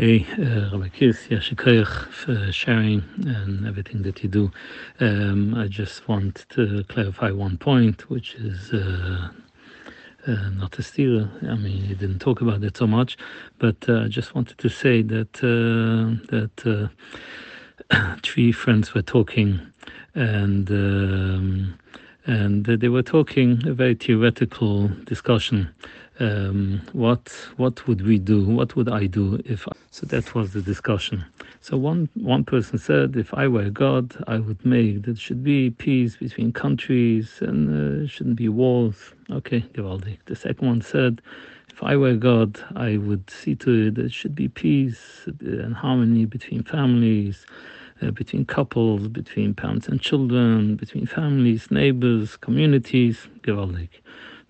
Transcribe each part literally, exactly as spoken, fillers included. Okay, uh, Rabbi Kise, Yashikoyach, for sharing and everything that you do. Um, I just want to clarify one point, which is uh, uh, not a steal. I mean, you didn't talk about it so much, but uh, I just wanted to say that uh, that uh, three friends were talking, and um, and they were talking a very theoretical discussion. Um, what what would we do? What would I do if? I... So that was the discussion. So one one person said, if I were God, I would make that should be peace between countries and uh, shouldn't be wars. Okay, Givaldi. The second one said, if I were God, I would see to it that should be peace and harmony between families, uh, between couples, between parents and children, between families, neighbors, communities. Givaldi.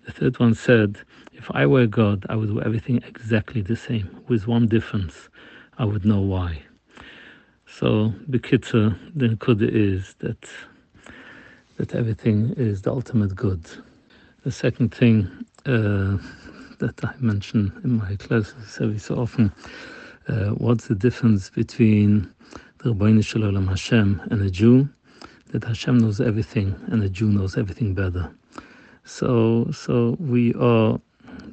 The third one said, if I were God, I would do everything exactly the same, with one difference. I would know why. So, Bekitzer, the Nekuda is that, that everything is the ultimate good. The second thing uh, that I mention in my classes every so often, uh, what's the difference between the Ribbono Shel Olam Hashem and a Jew? That Hashem knows everything and a Jew knows everything better. So, so we are...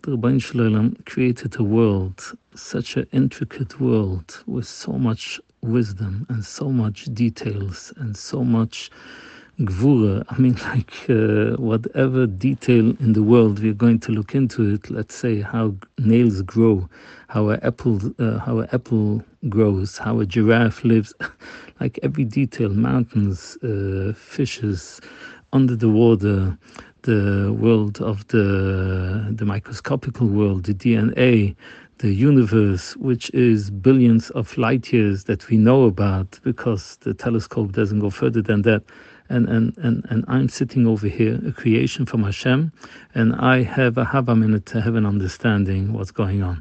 The Ribbono Shel Olam created a world, such an intricate world, with so much wisdom and so much details and so much gvura. I mean, like uh, whatever detail in the world we're going to look into it. Let's say how nails grow, how an apple, uh, how an apple grows, how a giraffe lives, like every detail, mountains, uh, fishes, under the water. The world of the the microscopical world, the D N A, the universe, which is billions of light years that we know about because the telescope doesn't go further than that. And and, and, and I'm sitting over here, a creation from Hashem, and I have a half a minute to have an understanding what's going on.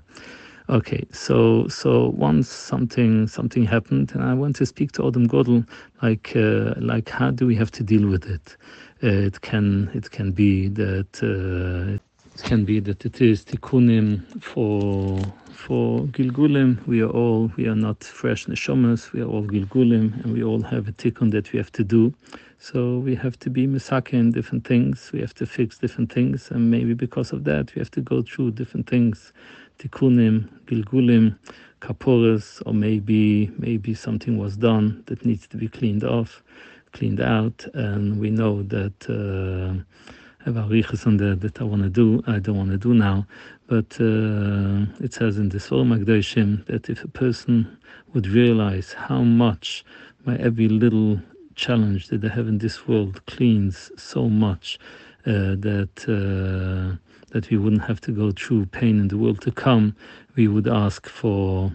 Okay, so so once something something happened, and I went to speak to Adam Gadol, like uh, like how do we have to deal with it? Uh, it can it can be that uh, it can be that it is tikkunim for for gilgulim. We are all we are not fresh neshomas. We are all gilgulim, and we all have a tikkun that we have to do. So we have to be misake in different things. We have to fix different things, and maybe because of that, we have to go through different things. Tikkunim, gilgulim, kaporas, or maybe maybe something was done that needs to be cleaned off, cleaned out, and we know that uh, I have arichas on that that I want to do, I don't want to do now, but uh, it says in the Sforim HaKdoshim that if a person would realize how much my every little challenge that I have in this world cleans so much uh, that uh, that we wouldn't have to go through pain in the world to come, we would ask for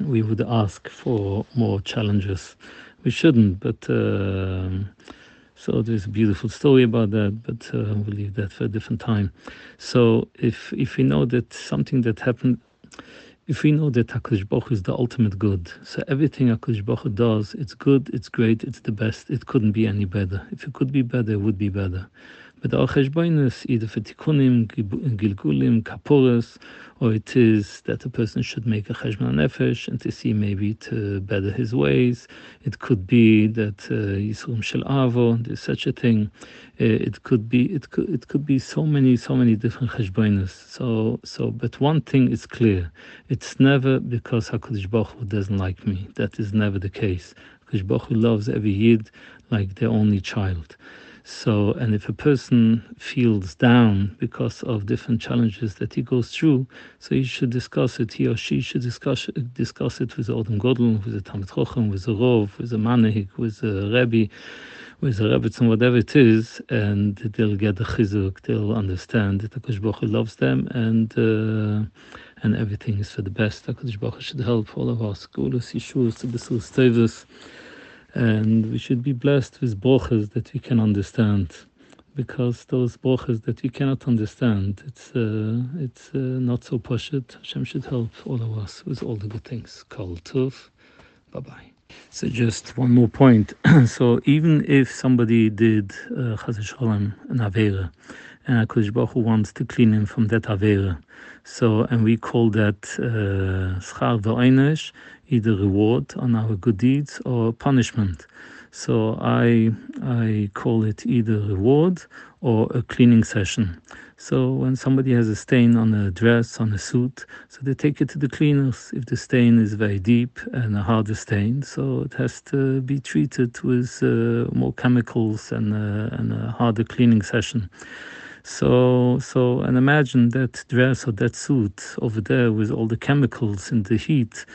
we would ask for more challenges. We shouldn't, but uh, so there's a beautiful story about that, but uh, we'll leave that for a different time. So if if we know that something that happened, if we know that HaKadosh Baruch Hu is the ultimate good, so everything HaKadosh Baruch Hu does, it's good, it's great, it's the best, it couldn't be any better. If it could be better, it would be better. But our cheshbonos, either for tikkunim, gilgulim, kaporas, or it is that a person should make a cheshbon nefesh and to see maybe to better his ways. It could be that Yisroel shel avo, there's such a thing. Uh, it could be, it could, it could be so many, so many different cheshbonos. So, so, but one thing is clear: it's never because HaKadosh Baruch Hu doesn't like me. That is never the case. HaKadosh Baruch Hu loves every yid like their only child. So, and if a person feels down because of different challenges that he goes through, so he should discuss it, he or she should discuss discuss it with Adam Gadol, with a Talmid Chacham, with a Rov, with a Manehig, with a Rebbe, with a Rebbetzin, whatever it is, and they'll get the chizuk, they'll understand that HaKadosh Baruch Hu loves them, and uh, and everything is for the best. HaKadosh Baruch Hu should help all of us, Geulos, Yeshuos, Besuros, Tovos. And we should be blessed with brochas that we can understand, because those brochas that we cannot understand, it's uh, it's uh, not so poshet. Hashem should help all of us with all the good things. Kol tov. Bye-bye. So just one more point. So even if somebody did Chazal Shalom, an Aveira, and HaKadosh Baruch Hu wants to clean him from that Aveira. So, and we call that schar v'onesh, either reward on our good deeds or punishment. So I I call it either reward or a cleaning session. So when somebody has a stain on a dress, on a suit, so they take it to the cleaners. If the stain is very deep and a harder stain, so it has to be treated with uh, more chemicals and, uh, and a harder cleaning session. So, so, and imagine that dress or that suit over there with all the chemicals and the heat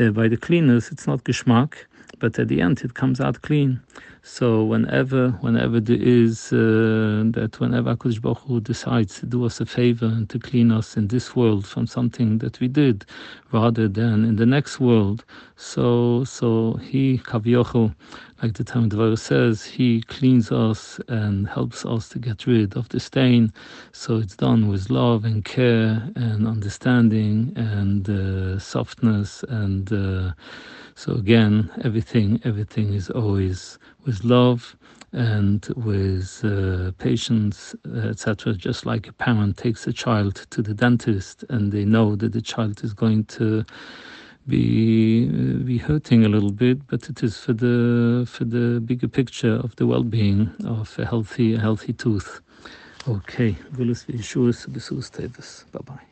uh, by the cleaners. It's not geschmack, but at the end it comes out clean. So whenever, whenever there is uh, that, whenever HaKadosh Baruch Hu decides to do us a favor and to clean us in this world from something that we did, rather than in the next world, so so He Kavyochel, like the Tzemidvayr says, He cleans us and helps us to get rid of the stain. So it's done with love and care and understanding and uh, softness and. Uh, So again, everything, everything is always with love and with uh, patience, et cetera. Just like a parent takes a child to the dentist, and they know that the child is going to be be hurting a little bit, but it is for the for the bigger picture of the well-being of a healthy, a healthy tooth. Okay, Bye bye.